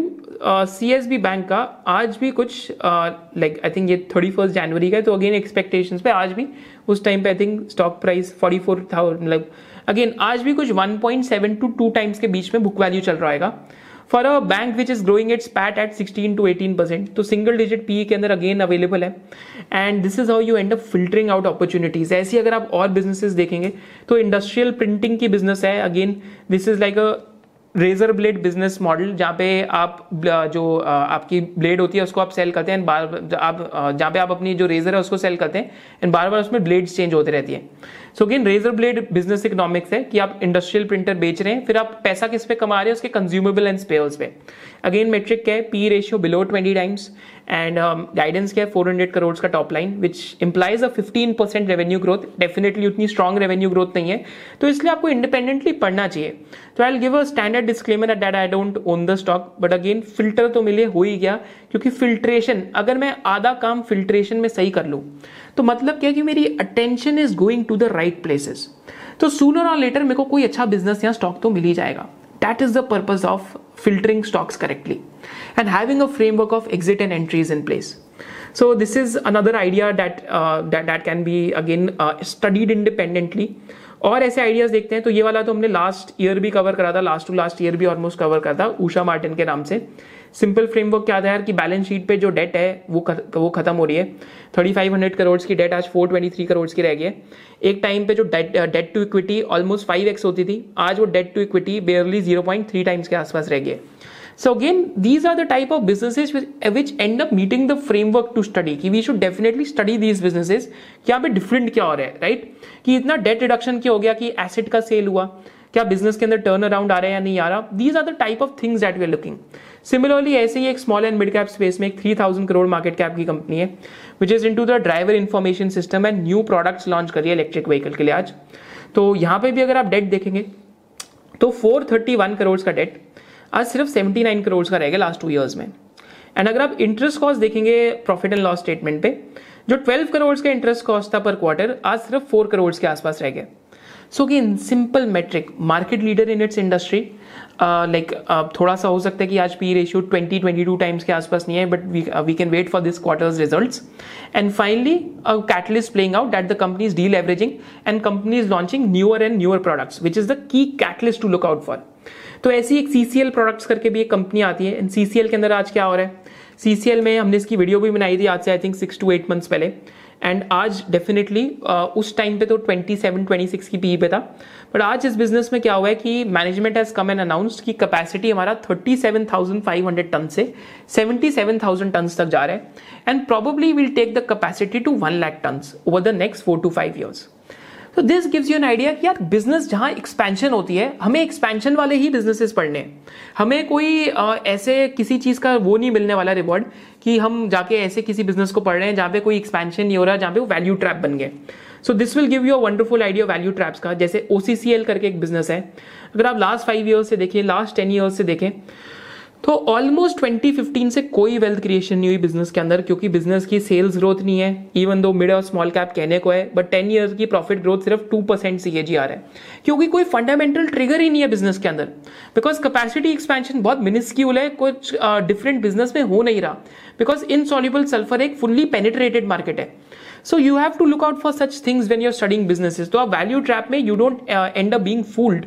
CSB bank का आज भी कुछ लाइक आई थिंक ये 31 जनवरी का है, तो अगेन एक्सपेक्टेशंस पे आज भी उस टाइम पे आई थिंक स्टॉक प्राइस 44,000, मतलब अगेन आज भी कुछ 1.7 to 2 टाइम्स के बीच में बुक वैल्यू चल रहा होगा for a bank which is growing its PAT at 16 to 18%। तो सिंगल डिजिट पी के अंदर अगेन अवेलेबल है, and this is how you end up filtering out opportunities. ऐसी अगर आप और बिजनेसेस देखेंगे तो इंडस्ट्रियल प्रिंटिंग की बिजनेस है, again this is like a razor blade business model, जहाँ पे आप जो आपकी ब्लेड होती है उसको आप सेल करते हैं, एंड जहाँ पे आप अपनी जो रेजर है उसको सेल करते हैं, एंड बार बार उसमें ब्लेड्स चेंज होते रहती है। So again razor blade business economics है कि आप इंडस्ट्रियल प्रिंटर बेच रहे हैं, फिर आप पैसा किस पे कमा रहे हैं, उसके कंज्यूमेबल एंड स्पेयर्स पे। अगेन मेट्रिक क्या है, P ratio below 20 times, and guidance क्या है 400 करोड़ का top line, which implies a 15% revenue growth. Definitely उतनी स्ट्रॉन्ग रेवेन्यू ग्रोथ नहीं है, तो इसलिए आपको इंडिपेंडेंटली पढ़ना चाहिए। तो I will give a standard disclaimer that I don't own the stock, but again filter तो मिले हो ही गया, क्योंकि फिल्ट्रेशन अगर मैं आधा काम फिल्ट्रेशन में सही कर लूँ तो मतलब क्या कि मेरी attention is going to the right places, तो सूनर और लेटर मेरे को कोई अच्छा बिजनेस या स्टॉक तो मिल ही जाएगा। That is the purpose of filtering stocks correctly and having a framework of exit and entries in place. So this is another idea that can be again studied independently. और ऐसे ideas देखते हैं, तो ये वाला तो हमने लास्ट ईयर भी कवर करा था, लास्ट टू लास्ट ईयर भी ऑलमोस्ट कवर करा था उषा मार्टिन के नाम से। सिंपल फ्रेमवर्क क्या था यार कि बैलेंस शीट पे जो डेट है वो खत्म हो रही है, 3500 करोड़ की डेट आज 423 करोड़ की रह गई है। एक टाइम पे जो date to equity almost 5x होती थी, आज वो debt to equity barely 0.3 times के आसपास रह गई है। So again, these are the type of businesses which end up meeting the framework to study. कि we should definitely study these businesses. क्या पे different क्या हो रहा है, right? कि इतना debt reduction क्या हो गया, कि asset का sale हुआ, क्या business के अंदर turn around आ रहा है या नहीं आ रहा? These are the type of things that we are looking. Similarly, ऐसे ही एक small and mid cap space में एक 3000 करोड़ market cap की company है, which is into the driver information system and new products launch कर रही है electric vehicle के लिए आज। तो यहाँ पे भी अगर आप debt देखेंगे, तो 431 करोड़ का debt आज सिर्फ 79 करोड़ का रह गया लास्ट 2 इयर्स में। एंड अगर आप इंटरेस्ट कॉस्ट देखेंगे प्रॉफिट एंड लॉस स्टेटमेंट पे, जो 12 करोड़ का इंटरेस्ट कॉस्ट था पर क्वार्टर, आज सिर्फ 4 करोड़ के आसपास रह गया। सो कि in simple metric, market leader in its industry, like थोड़ा सा हो सकता है कि आज पी रेशियो 20-22 टाइम्स के आसपास नहीं है, but we can wait for this quarters results. And finally catalyst playing out that the company is deleveraging and company is launching newer and newer products, which is the key catalyst to look out for. तो ऐसी एक CCL products करके भी एक company आती है, and CCL के अंदर आज क्या हो रहा है, CCL में हमने इसकी वीडियो भी बनाई थी आज से आई थिंक 6 to 8 मंथ्स पहले, एंड आज डेफिनेटली उस टाइम पे तो 27-26 की पीई पे था, बट आज इस बिजनेस में क्या हुआ है कि management has come and announced कि कैपेसिटी हमारा 37,500 टन से 77,000 टन तक जा रहा है, and probably will take the capacity to 1 lakh ton over the next 4 to 5 years. तो this gives you an idea कि यार बिजनेस जहाँ एक्सपेंशन होती है, हमें एक्सपेंशन वाले ही बिजनेसेस पढ़ने हैं, हमें कोई ऐसे किसी चीज़ का वो नहीं मिलने वाला रिवॉर्ड कि हम जाके ऐसे किसी बिजनेस को पढ़ रहे हैं जहाँ पे कोई एक्सपेंशन नहीं हो रहा, जहाँ पे वो वैल्यू ट्रैप बन गए। So this will give you a wonderful idea value traps का। जैसे OCCL करके एक बिजनेस है, अगर आप लास्ट 5 ईयर्स से देखिए, लास्ट 10 ईयर्स से देखें तो ऑलमोस्ट 2015 से कोई वेल्थ क्रिएशन नहीं हुई बिजनेस के अंदर, क्योंकि बिजनेस की सेल्स ग्रोथ नहीं है, इवन दो मिड और स्मॉल कैप कहने को है, बट 10 ईयर्स की प्रॉफिट ग्रोथ सिर्फ 2% CAGR है, क्योंकि कोई फंडामेंटल ट्रिगर ही नहीं है बिजनेस के अंदर, बिकॉज कैपेसिटी एक्सपेंशन बहुत मिनिस्क्यूल है, कुछ डिफरेंट बिजनेस में हो नहीं रहा, बिकॉज इनसॉल्युबल सल्फर एक फुल्ली पेनिट्रेटेड मार्केट है। So you have to look out for such things when you are studying businesses. तो आप वैल्यू ट्रैप में you don't end up being fooled.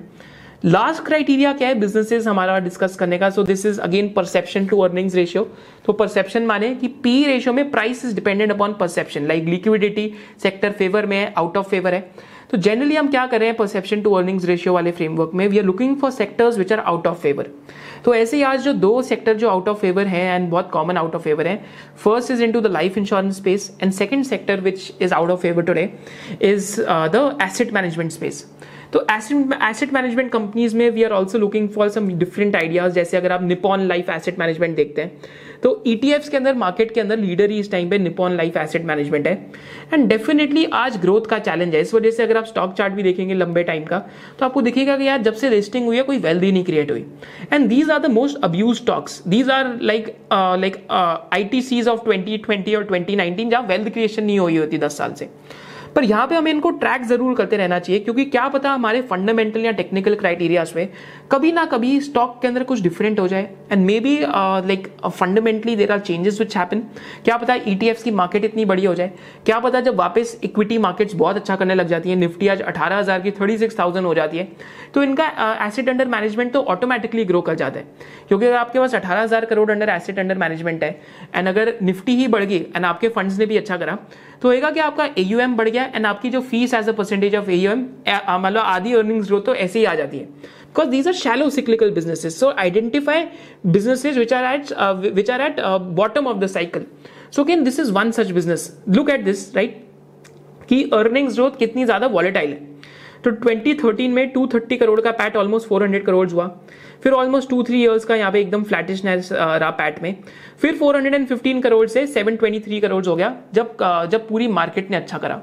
Last criteria क्या है बिजनेसेस हमारा discuss करने का? So this is again perception to earnings ratio. तो perception माने कि पी रेशियो में price is dependent upon perception, like liquidity sector favour में है, आउट ऑफ फेवर है। तो जनरली हम क्या कर रहे हैं परसेप्शन टू अर्निंग्स रेशियो वाले फ्रेमवर्क में, we are looking for sectors which are out of favour. तो ऐसे ही आज जो 2 सेक्टर जो आउट ऑफ फेवर हैं एंड बहुत कॉमन आउट ऑफ फेवर हैं, first is into the life insurance space and second sector which is out of favour today is the asset management space. तो एसेट मैनेजमेंट कंपनीज में we are also looking for some different ideas. जैसे अगर आप Nippon life asset management देखते हैं तो ETFs के अंदर, मार्केट के अंदर लीडर ही इस टाइम पे निपॉन लाइफ एसेट मैनेजमेंट है, एंड डेफिनेटली आज ग्रोथ का चैलेंज है। इस वजह से अगर आप स्टॉक चार्ट भी देखेंगे लंबे टाइम का तो आपको दिखेगा कि यार जब से लिस्टिंग हुई है कोई वेल्थ ही नहीं क्रिएट हुई, and these are the most abuse stocks, these are like ITCs of 2020 और 2019 जहाँ वेल्थ क्रिएशन नहीं हुई होती 10 साल से। पर यहाँ पे हमें इनको ट्रैक जरूर करते रहना चाहिए, क्योंकि क्या पता हमारे फंडामेंटल या टेक्निकल क्राइटेरियाज में कभी ना कभी स्टॉक के अंदर कुछ डिफरेंट हो जाए, and may be like fundamentally there are changes which happen. क्या पता ETFs की मार्केट इतनी बड़ी हो जाए, क्या पता जब वापस इक्विटी मार्केट्स बहुत अच्छा करने लग जाती है, निफ्टी आज 18,000 की 36,000 हो जाती है, तो इनका एसेट अंडर मैनेजमेंट तो ऑटोमेटिकली ग्रो कर जाता है, क्योंकि अगर आपके पास 18,000 crore under asset under management है एंड अगर निफ्टी ही बढ़ गई एंड आपके फंड्स ने भी अच्छा करा तो होगा कि आपका AUM बढ़ गया एंड आपकी जो fees as a percentage of AUM मतलब आधी अर्निंग्स ग्रोथ तो ऐसे ही आ जाती है, because these are shallow cyclical businesses. So identify businesses which are at bottom of the cycle. So can this is one such business, look at this right कि earnings growth कितनी ज्यादा volatile है। तो 2013 में 230 करोड़ का पैट ऑलमोस्ट 400 करोड़ हुआ, फिर almost 2-3 years का यहाँ पे एकदम फ्लैटिशनेस रहा पैट में, फिर 415 करोड़ से 723 करोड़ हो गया जब पूरी मार्केट ने अच्छा करा।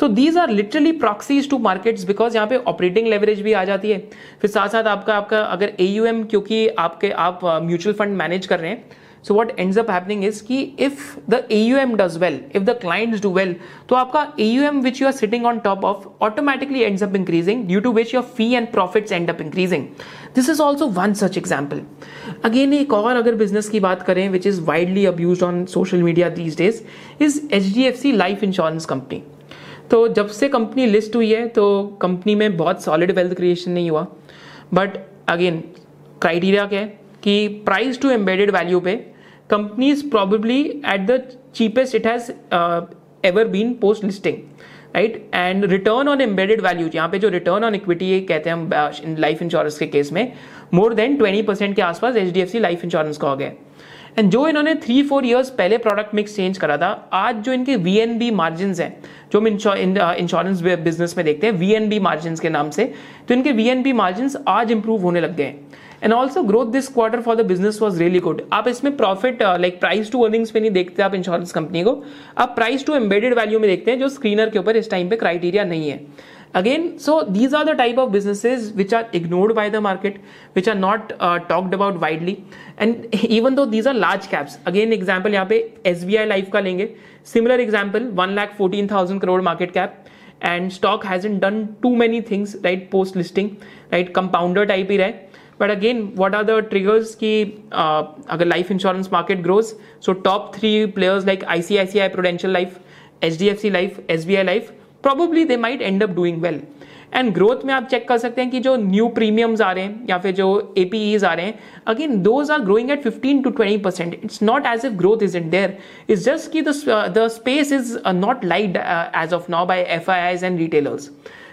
So these are literally proxies to markets, because यहाँ पे ऑपरेटिंग लेवरेज भी आ जाती है, फिर साथ साथ आपका अगर AUM, क्योंकि आप म्यूचुअल फंड मैनेज कर रहे हैं, so what ends up happening is कि if the AUM does well, if the clients do well, तो आपका AUM which you are sitting on top of automatically ends up increasing, due to which your fee and profits end up increasing. This is also one such example. Again एक और अगर business की बात करें which is widely abuse on social media these days is HDFC life insurance company. तो जब से company list हुई है तो कंपनी में बहुत सॉलिड वेल्थ क्रिएशन नहीं हुआ, बट अगेन क्राइटेरिया क्या है कि प्राइस टू एम्बेडेड वैल्यू पे company is probably at the cheapest it has ever been post listing right, and return on embedded value, यहाँ पे जो रिटर्न ऑन इक्विटी कहते हैं हम लाइफ इंश्योरेंस के केस में, मोर देन 20% के आसपास HDFC लाइफ इंश्योरेंस का हो गया। एंड जो इन्होंने 3-4 ईयर्स पहले प्रोडक्ट मिक्स चेंज करा था, आज जो इनके VNB मार्जिन्स हैं जो हम इंश्योरेंस बिजनेस में देखते हैं VNB मार्जिन्स के नाम से, तो इनके VNB मार्जिन्स आज इंप्रूव होने लग गए हैं। And also growth this quarter for the business was really good. आप इसमें profit like price to earnings पे नहीं देखते आप इंश्योरेंस कंपनी को, आप प्राइस टू एम्बेडेड वैल्यू में देखते हैं, जो स्क्रीनर के ऊपर इस टाइम पे क्राइटेरिया नहीं है। Again, so these are the type of businesses which are ignored by the market, which are not talked about widely, and even though these are large caps. Again, example यहाँ पे SBI Life का लेंगे, similar example 1,14,000 crore market cap, and stock hasn't done too many things right post listing, right compounder type ही रहे. But again, what are the triggers कि अगर life insurance market grows, so top 3 players like ICICI Prudential Life, HDFC Life, SBI Life Probably they might end up doing well. And growth में आप check कर सकते हैं कि जो new premiums आ रहे हैं या फिर जो APEs आ रहे हैं, again those are growing at 15 to 20%. It's not as if growth isn't there. It's just कि the space is not liked as of now by FIIs and retailers.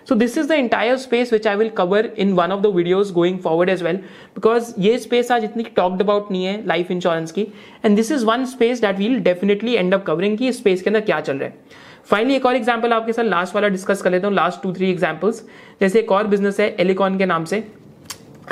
So this is the entire space which I will cover in one of the videos going forward as well, because ये space आज इतनी talked about नहीं है life insurance की, and this is one space that we'll definitely end up covering कि इस space के अंदर क्या चल रहा है। फाइनली एक और एग्जाम्पल आपके साथ लास्ट वाला डिस्कस कर लेता हूँ, लास्ट 2-3 एग्जाम्पल्स। जैसे एक और बिजनेस है एलिकॉन के नाम से,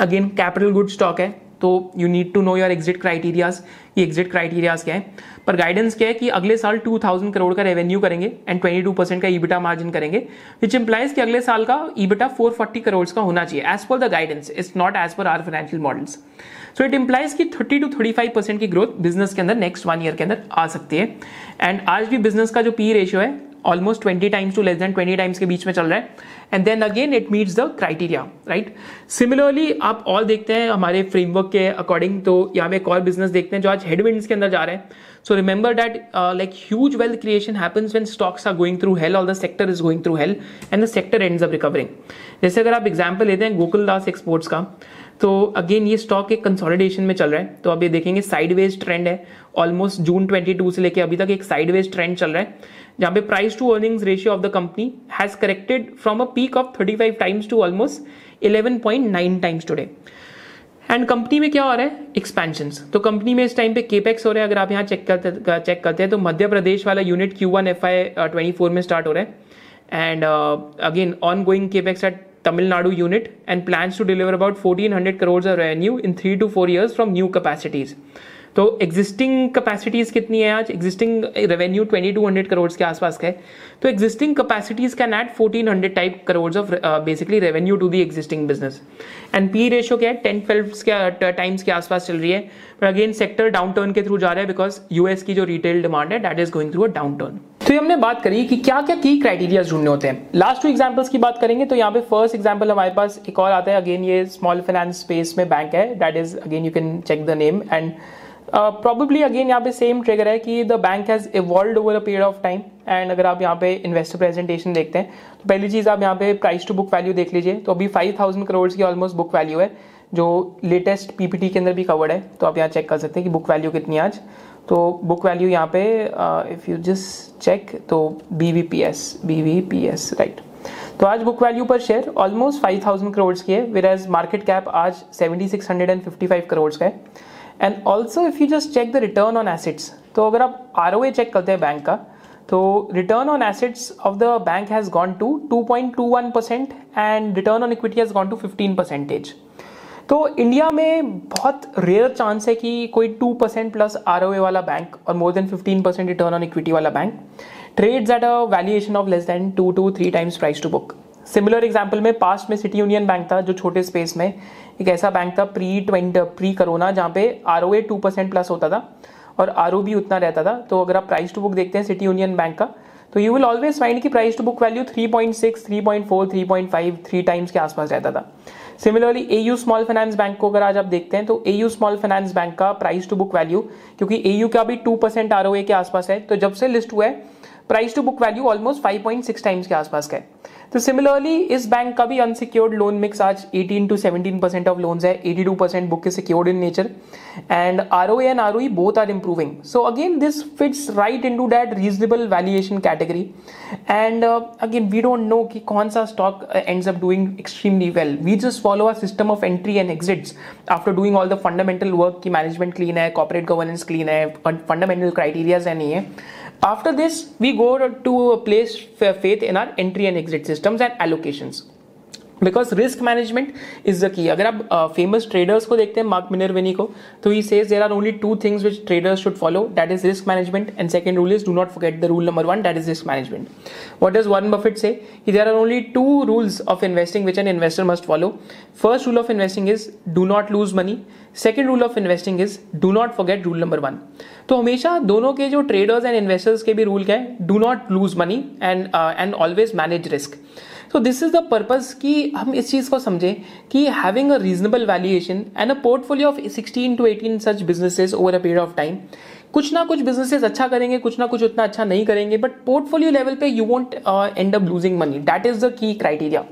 अगेन कैपिटल गुड स्टॉक है, तो you need to know your exit criterias कि एग्जिट क्राइटेरियाज क्या है। पर गाइडेंस क्या है कि अगले साल 2000 करोड़ का रेवेन्यू करेंगे एंड 22% का ईबिटा मार्जिन करेंगे, विच इंप्लाइज कि अगले साल का ईबिटा 440 करोड़ का होना चाहिए as per the guidance, it's not as per our financial models. So it implies कि 30 to 35% की ग्रोथ बिजनेस के अंदर नेक्स्ट 1 ईयर के अंदर आ सकती है। एंड आज भी बिजनेस का जो पी रेशियो है almost 20 times to less than 20 times के बीच में चल रहा है, and then again it meets the criteria, right. Similarly आप और देखते हैं हमारे फ्रेमवर्क के अकॉर्डिंग, तो यहाँ पे एक और बिजनेस देखते हैं जो आज हेडविंड्स के अंदर जा रहे हैं। So remember that like huge wealth creation happens when stocks are going through hell और the sector is going through hell and the sector ends up recovering. जैसे अगर आप एग्जाम्पल लेते हैं गोकुल दास एक्सपोर्ट्स का, तो अगेन ये स्टॉक एक कंसोलिडेशन में चल रहा है। तो अब ये देखेंगे साइडवेज ट्रेंड है, ऑलमोस्ट जून 22 से लेके अभी तक एक साइडवेज ट्रेंड चल रहा है, जहाँ पे price to earnings ratio of the company has corrected from a peak of 35 times to almost 11.9 times today. And company में क्या हो रहा है, एक्सपेंशंस। तो कंपनी में इस टाइम पे केपेक्स हो रहा है, अगर आप यहाँ चेक करते हैं तो मध्य प्रदेश वाला यूनिट Q1 FY24 में स्टार्ट हो रहा है, and again on going capex at Tamil Nadu unit and plans to deliver about 1400 crores of revenue in 3 to 4 years from new capacities. तो existing capacities कितनी है आज, existing revenue 2200 crores के आसपास का है, तो existing capacities can add 1400 type crores of basically revenue to the existing business. And P ratio क्या है, 10-12 times के आसपास चल रही है, but again sector downturn के through जा रहा है because US की जो retail demand है that is going through a downturn. तो ये हमने बात करी कि क्या क्या की क्राइटेरिया ढूंढने होते हैं। लास्ट 2 एग्जांपल्स की बात करेंगे, तो यहाँ पे फर्स्ट एग्जांपल हमारे पास एक और आता है, अगेन ये स्मॉल फाइनेंस स्पेस में बैंक है, that is again you can check the name and probably again यहाँ पे सेम ट्रिगर है कि the bank has evolved over a period of time. And अगर आप यहाँ पे इन्वेस्टर प्रेजेंटेशन देखते हैं तो पहली चीज़ आप यहाँ पे प्राइस टू बुक वैल्यू देख लीजिए, तो अभी 5000 करोड़ की ऑलमोस्ट बुक वैल्यू है जो लेटेस्ट पीपीटी के अंदर भी कवर्ड है। तो आप यहाँ चेक कर सकते हैं कि बुक वैल्यू कितनी है आज, तो बुक वैल्यू यहाँ पे इफ़ यू जस्ट चेक तो BVPS राइट, तो आज बुक वैल्यू पर शेयर ऑलमोस्ट 5000 करोड़ की है, वेयर एज मार्केट कैप आज 7655 करोड़ का है। And also if you just check the return on assets, तो अगर आप ROA चेक करते हैं बैंक का, तो return on assets of the bank has gone to 2.21% and return on equity has gone to 15%। तो इंडिया में बहुत रेयर चांस है कि कोई 2% प्लस ROA वाला बैंक और more than 15% return on equity वाला bank trades at a valuation of less than 2 to 3 times price to book. Similar example में पास्ट में सिटी यूनियन बैंक था जो छोटे स्पेस में एक ऐसा बैंक था प्री कोरोना जहाँ पे ROA 2% प्लस होता था और ROB उतना रहता था। तो अगर आप प्राइस टू बुक देखते हैं सिटी यूनियन बैंक का, तो यू विल ऑलवेज फाइंड कि price to book value 3.6, 3.4, 3.5, 3 times के आसपास रहता था। Similarly AU Small finance bank को अगर आज आप देखते हैं, तो AU स्मॉल फाइनेंस बैंक का प्राइस टू बुक वैल्यू, क्योंकि AU का भी 2% ROA के आसपास है, तो जब से लिस्ट हुआ है price to book value almost 5.6 times के आसपास का है। तो सिमिलरली इस बैंक का भी अनसिक्योर्ड लोन मिक्स आज 18 to 17% ऑफ लोन्स है, 82% बुक के secured in nature, and ROA and ROE both are improving. So again this fits right into that reasonable valuation category. And again we don't know कि कौन सा stock ends up doing extremely well, we just follow a system of entry and exits after doing all the fundamental work कि management clean है, corporate governance clean है, fundamental criterias है नहीं है। After this, we go to place faith in our entry and exit systems and allocations, because risk management is the key. अगर आप famous traders को देखते हैं, Mark Minervini को, तो he says there are only 2 things which traders should follow. That is risk management, and second rule is do not forget the rule number 1. That is risk management. What does Warren Buffett say? There are only 2 rules of investing which an investor must follow. First rule of investing is do not lose money. Second rule of investing is do not forget rule number 1. तो हमेशा दोनों के जो traders and investors के भी rule क्या है, do not lose money and always manage risk. So this is the purpose कि हम इस चीज़ को समझें कि having a reasonable valuation and a portfolio of 16 to 18 such businesses over a period of time. कुछ ना कुछ बिजनेसेस अच्छा करेंगे, कुछ ना कुछ उतना अच्छा नहीं करेंगे, बट पोर्टफोलियो लेवल पे you won't end up losing money, that is the key criteria.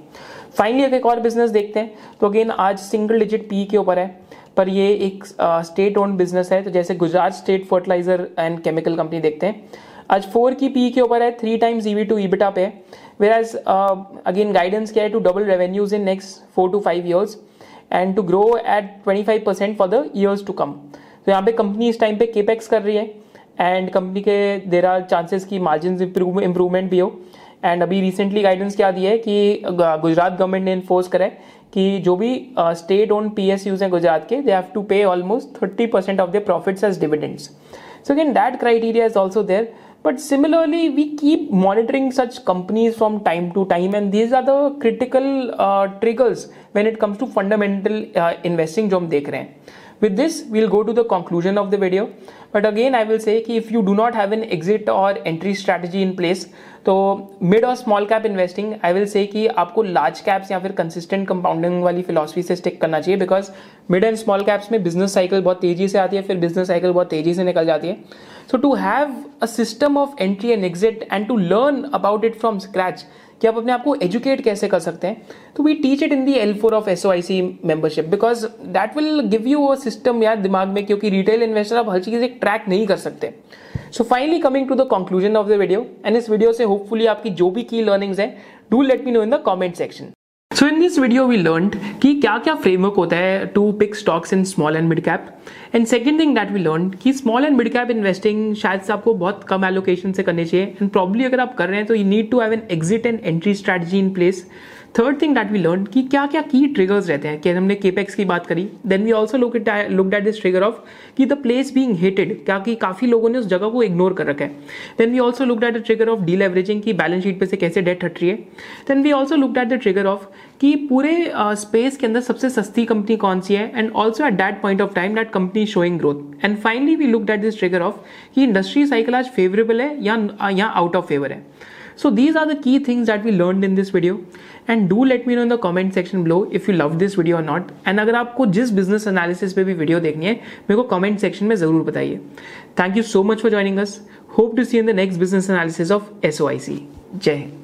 Finally एक और बिजनेस देखते हैं, तो अगेन आज सिंगल डिजिट PE के ऊपर है, पर ये एक स्टेट ओन्ड बिजनेस है। तो जैसे Gujarat state fertiliser and chemical company देखते हैं, आज 4 की PE के ऊपर है, 3 times EV to EBITDA पे, वेयर एज अगेन गाइडेंस क्या है, to double revenues in next 4 to 5 years and to grow at 25% for the years to come. तो यहाँ पे कंपनी इस टाइम पे केपेक्स कर रही है, एंड कंपनी के देर आर चांसेस की मार्जिन इम्प्रूवमेंट भी हो। एंड अभी रिसेंटली गाइडेंस क्या दी है कि गुजरात गवर्नमेंट ने इन्फोर्स करा है कि जो भी स्टेट ओन PSUs हैं गुजरात के, they have to pay almost 30% of their profits as dividends. So again that criteria is also there. But similarly, we keep monitoring such companies from time to time, and these are the critical triggers when it comes to fundamental investing जो हम देख रहे हैं. With this, we'll go to the conclusion of the video. But again, I will say कि if you do not have an exit or entry strategy in place, तो mid और small cap investing, I will say कि आपको large caps या फिर consistent compounding वाली philosophy से stick करना चाहिए, because mid and small caps में business cycle बहुत तेजी से आती है, फिर business cycle बहुत तेजी से निकल जाती है. So to have a system of entry and exit and to learn about it from scratch, कि आप अपने आप को एजुकेट कैसे कर सकते हैं, तो we teach it in the L4 of SOIC membership, because that will give you a system यार दिमाग में, क्योंकि रिटेल इन्वेस्टर आप हर चीज़ एक ट्रैक नहीं कर सकते. So finally coming to the conclusion of the video, and इस वीडियो से होपफुली आपकी जो भी की लर्निंग्स हैं, do let me know in the comment section. So in this video we learned कि क्या क्या फ्रेमवर्क होता है to pick stocks in small and mid cap, and second thing that we learned कि small and mid cap investing शायद से आपको बहुत कम एलोकेशन से करने चाहिए, एंड प्रॉब्ली अगर आप कर रहे हैं तो you need to have an exit and entry strategy in place. Third thing that we learned कि क्या क्या की ट्रिगर्स रहते हैं, कि हमने केपेक्स की बात करी, then we also looked at this trigger of कि द प्लेस बीइंग हिटेड, क्या कि काफी लोगों ने उस जगह को इग्नोर कर रखा है. Then we also looked at the trigger of deleveraging, की बैलेंस शीट पे से कैसे डेट हट रही है. Then we also looked at the trigger of कि पूरे स्पेस के अंदर सबसे सस्ती कंपनी कौन सी है, and also at that point of time that company showing growth. And finally we looked at this trigger of कि इंडस्ट्री साइकिल आज फेवरेबल है या आउट ऑफ फेवर है. So these are the key things that we learned in this video, and do let me know in the comment section below if you love this video or not. And अगर आपको जिस business analysis पे भी video देखनी है, मेरे को comment section में ज़रूर बताइए. Thank you so much for joining us. Hope to see you in the next business analysis of SOIC. जय हिंद.